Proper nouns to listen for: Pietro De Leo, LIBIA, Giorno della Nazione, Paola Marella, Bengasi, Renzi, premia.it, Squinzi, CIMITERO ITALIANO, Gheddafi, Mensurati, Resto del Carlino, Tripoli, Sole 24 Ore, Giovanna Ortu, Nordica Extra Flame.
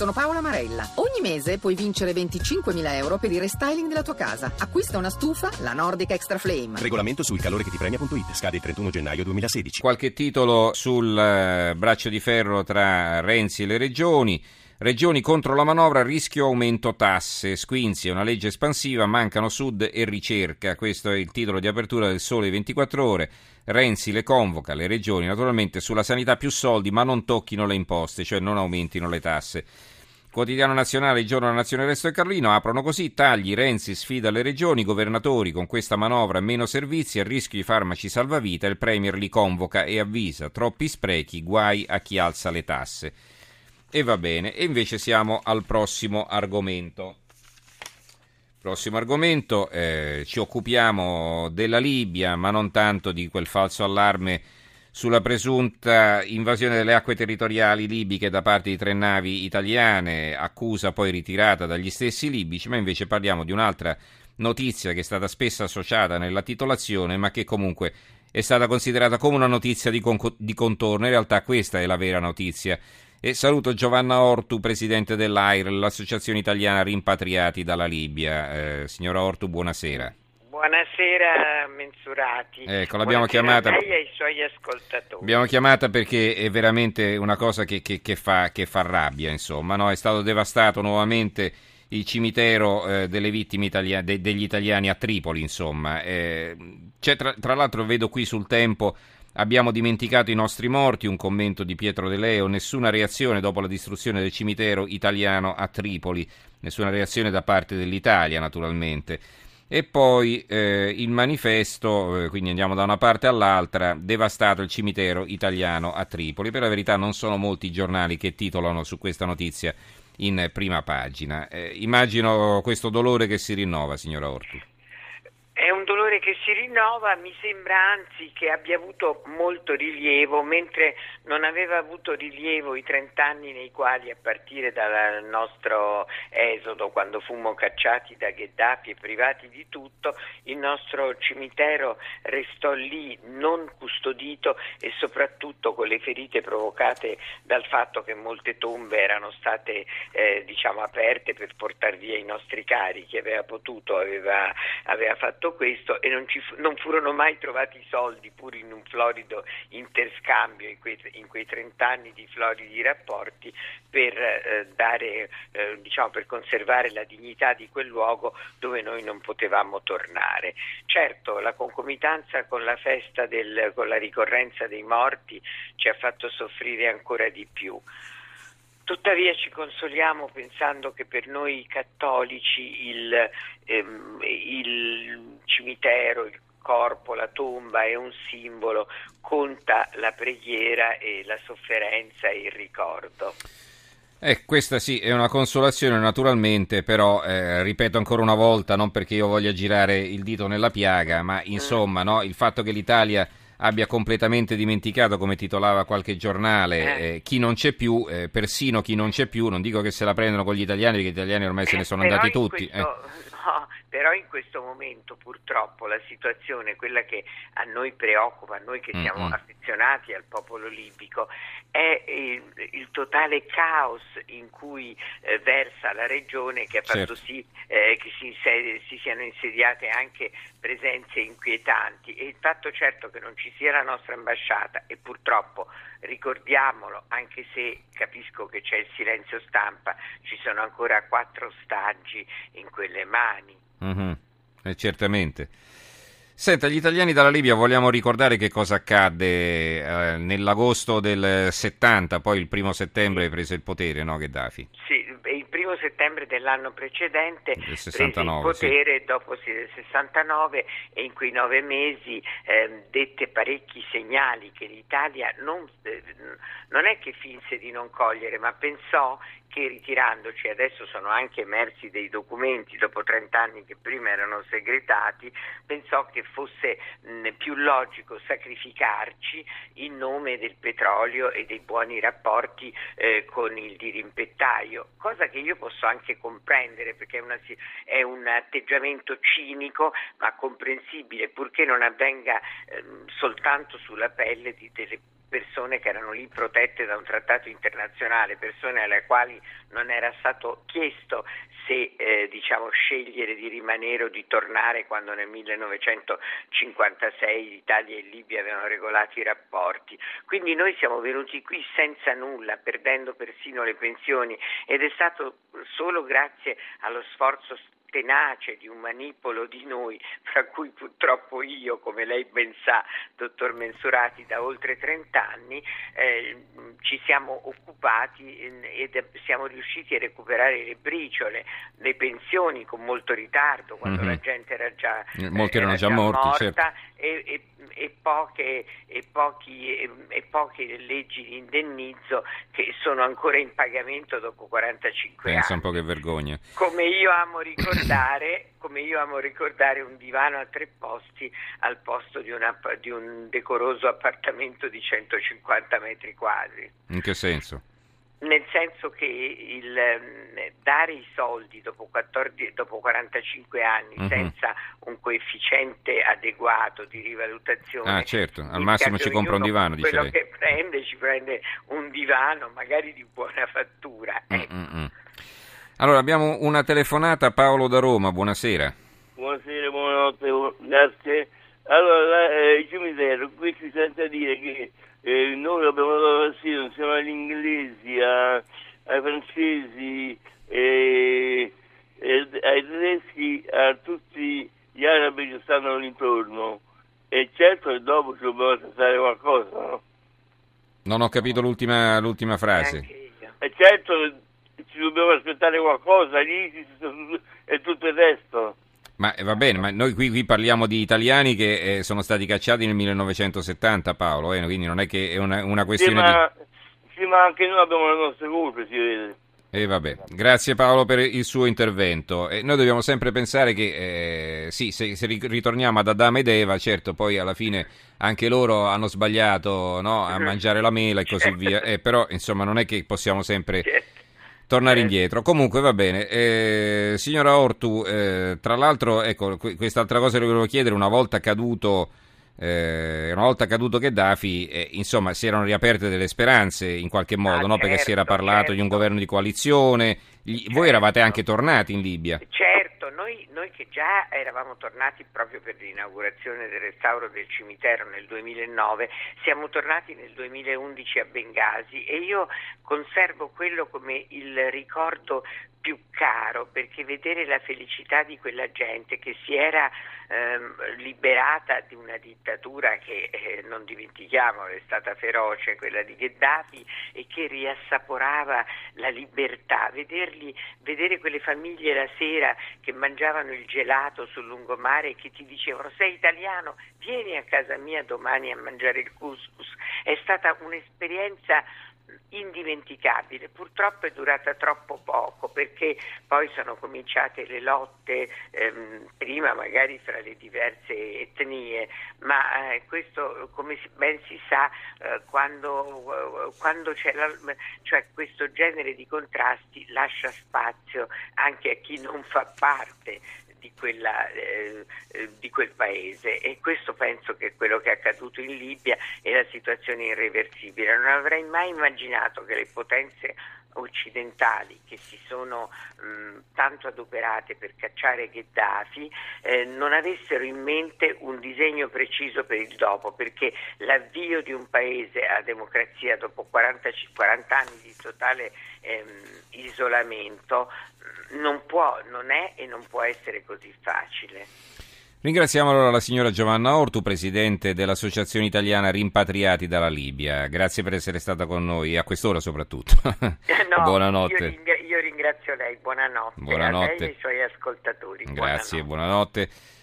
Sono Paola Marella. Ogni mese puoi vincere 25.000 euro per il restyling della tua casa. Acquista una stufa, la Nordica Extra Flame. Regolamento sul calore che ti premia.it. Scade il 31 gennaio 2016. Qualche titolo sul braccio di ferro tra Renzi e le regioni. Regioni contro la manovra, rischio aumento tasse. Squinzi, una legge espansiva, mancano sud e ricerca. Questo è il titolo di apertura del Sole 24 Ore. Renzi le convoca, le regioni, naturalmente sulla sanità più soldi, ma non tocchino le imposte, cioè non aumentino le tasse. Quotidiano Nazionale, Giorno della Nazione, Resto del Carlino aprono così: tagli, Renzi sfida le regioni, governatori, con questa manovra meno servizi, a rischio i farmaci salvavita, il premier li convoca e avvisa, troppi sprechi, guai a chi alza le tasse. E va bene, e invece siamo al prossimo argomento. Ci occupiamo della Libia, ma non tanto di quel falso allarme sulla presunta invasione delle acque territoriali libiche da parte di tre navi italiane, accusa poi ritirata dagli stessi libici, ma invece parliamo di un'altra notizia che è stata spesso associata nella titolazione, ma che comunque è stata considerata come una notizia di contorno. In realtà questa è la vera notizia. E saluto Giovanna Ortu, presidente dell'AIRL, l'Associazione Italiana Rimpatriati dalla Libia. Signora Ortu, buonasera. Buonasera Mensurati. Ecco, l'abbiamo chiamata a lei e ai suoi ascoltatori. L'abbiamo chiamata perché è veramente una cosa che fa rabbia, insomma, no? È stato devastato nuovamente il cimitero delle vittime degli italiani a Tripoli, insomma. C'è tra l'altro, vedo qui sul Tempo, abbiamo dimenticato i nostri morti, un commento di Pietro De Leo, nessuna reazione dopo la distruzione del cimitero italiano a Tripoli, nessuna reazione da parte dell'Italia naturalmente. E poi il manifesto, quindi andiamo da una parte all'altra, devastato il cimitero italiano a Tripoli. Per la verità non sono molti i giornali che titolano su questa notizia in prima pagina. Immagino questo dolore che si rinnova, signora Ortu. È un dolore che si rinnova, mi sembra anzi che abbia avuto molto rilievo, mentre non aveva avuto rilievo i 30 anni nei quali, a partire dal nostro esodo, quando fummo cacciati da Gheddafi e privati di tutto, il nostro cimitero restò lì non custodito e soprattutto con le ferite provocate dal fatto che molte tombe erano state aperte per portare via i nostri cari. Chi aveva potuto aveva fatto questo, e non furono mai trovati i soldi, pur in un florido interscambio in quei 30 anni di floridi rapporti, per per conservare la dignità di quel luogo dove noi non potevamo tornare. Certo, la concomitanza con la festa con la ricorrenza dei morti ci ha fatto soffrire ancora di più. Tuttavia ci consoliamo pensando che per noi cattolici il cimitero, il corpo, la tomba è un simbolo, conta la preghiera e la sofferenza e il ricordo. Questa sì è una consolazione naturalmente, però ripeto ancora una volta, non perché io voglia girare il dito nella piaga, ma insomma no, il fatto che l'Italia abbia completamente dimenticato, come titolava qualche giornale, chi non c'è più, persino chi non c'è più, non dico che se la prendono con gli italiani, perché gli italiani ormai se ne sono andati tutti. Però in questo momento purtroppo la situazione, quella che a noi preoccupa, a noi che siamo affezionati al popolo libico, è il totale caos in cui versa la regione, che ha fatto sì che si siano insediate anche presenze inquietanti, e il fatto certo che non ci sia la nostra ambasciata, e purtroppo, ricordiamolo, anche se capisco che c'è il silenzio stampa, ci sono ancora 4 ostaggi in quelle mani. Certamente. Senta, gli italiani dalla Libia, vogliamo ricordare che cosa accadde nell'agosto del 70, poi il 1° settembre prese il potere, no, Gheddafi? Sì, il 1° settembre dell'anno precedente del 69, prese il potere, sì. Dopo il 69, e in quei 9 mesi dette parecchi segnali che l'Italia non è che finse di non cogliere, ma pensò che ritirandoci, adesso sono anche emersi dei documenti dopo 30 anni che prima erano segretati, pensò che fosse più logico sacrificarci in nome del petrolio e dei buoni rapporti con il dirimpettaio, cosa che io posso anche comprendere, perché è un atteggiamento cinico ma comprensibile, purché non avvenga soltanto sulla pelle delle persone che erano lì protette da un trattato internazionale, persone alle quali non era stato chiesto se scegliere di rimanere o di tornare quando nel 1956 Italia e Libia avevano regolato i rapporti. Quindi noi siamo venuti qui senza nulla, perdendo persino le pensioni, ed è stato solo grazie allo sforzo tenace di un manipolo di noi, fra cui purtroppo io, come lei ben sa, dottor Mensurati, da oltre 30 anni ci siamo occupati ed siamo riusciti a recuperare le briciole, le pensioni con molto ritardo, quando la gente era già morti, certo. e poche leggi di indennizzo che sono ancora in pagamento dopo 45 anni. Pensa un po' che vergogna. Come io amo ricordare un divano a tre posti al posto di un decoroso appartamento di 150 metri quadri. In che senso? Nel senso che dare i soldi dopo 45 anni senza un coefficiente adeguato di rivalutazione. Ah, certo, al massimo ci compra un divano, dice lei. Quello che prende, ci prende un divano, magari di buona fattura. Allora, abbiamo una telefonata. Paolo da Roma, buonasera. Buonasera, buonanotte, grazie. Allora, il cimitero, qui ci sente dire che noi abbiamo dato fastidio insieme agli inglesi, ai francesi, ai tedeschi, a tutti gli arabi che stanno intorno. E certo che dopo ci dobbiamo fare qualcosa, no? Non ho capito l'ultima frase. E certo che ci dobbiamo aspettare qualcosa, l'ISIS e tutto il resto. Ma va bene, ma noi qui parliamo di italiani che sono stati cacciati nel 1970, Paolo, quindi non è che è una questione ma anche noi abbiamo le nostre colpe, si vede. E vabbè, grazie Paolo per il suo intervento. Noi dobbiamo sempre pensare che se ritorniamo ad Adamo ed Eva, certo, poi alla fine anche loro hanno sbagliato, no? A mangiare la mela e così via, però insomma non è che possiamo sempre tornare indietro. Comunque va bene. Signora Ortu, tra l'altro, ecco, quest'altra cosa che volevo chiedere, una volta caduto Gheddafi, insomma, si erano riaperte delle speranze in qualche modo, no? Certo, perché si era parlato di un governo di coalizione. Voi eravate anche tornati in Libia. Certo, noi che già eravamo tornati proprio per l'inaugurazione del restauro del cimitero nel 2009, siamo tornati nel 2011 a Bengasi, e io conservo quello come il ricordo più caro, perché vedere la felicità di quella gente che si era liberata di una dittatura che non dimentichiamo è stata feroce, quella di Gheddafi, e che riassaporava la libertà, vedere quelle famiglie la sera che mangiavano il gelato sul lungomare e che ti dicevano: sei italiano, vieni a casa mia domani a mangiare il couscous. È stata un'esperienza indimenticabile. Purtroppo è durata troppo poco, perché poi sono cominciate le lotte, prima magari fra le diverse etnie, ma questo, come ben si sa, quando c'è questo genere di contrasti lascia spazio anche a chi non fa parte di quel paese, e questo penso che è quello che è accaduto in Libia, e la situazione è irreversibile. Non avrei mai immaginato che le potenze occidentali, che si sono tanto adoperate per cacciare Gheddafi, non avessero in mente un disegno preciso per il dopo, perché l'avvio di un paese a democrazia dopo 40 anni di totale isolamento non è e non può essere così facile. Ringraziamo allora la signora Giovanna Ortu, presidente dell'Associazione Italiana Rimpatriati dalla Libia. Grazie per essere stata con noi, a quest'ora soprattutto. Buonanotte. Io ringrazio lei, buonanotte. A lei e ai suoi ascoltatori. Grazie, buonanotte.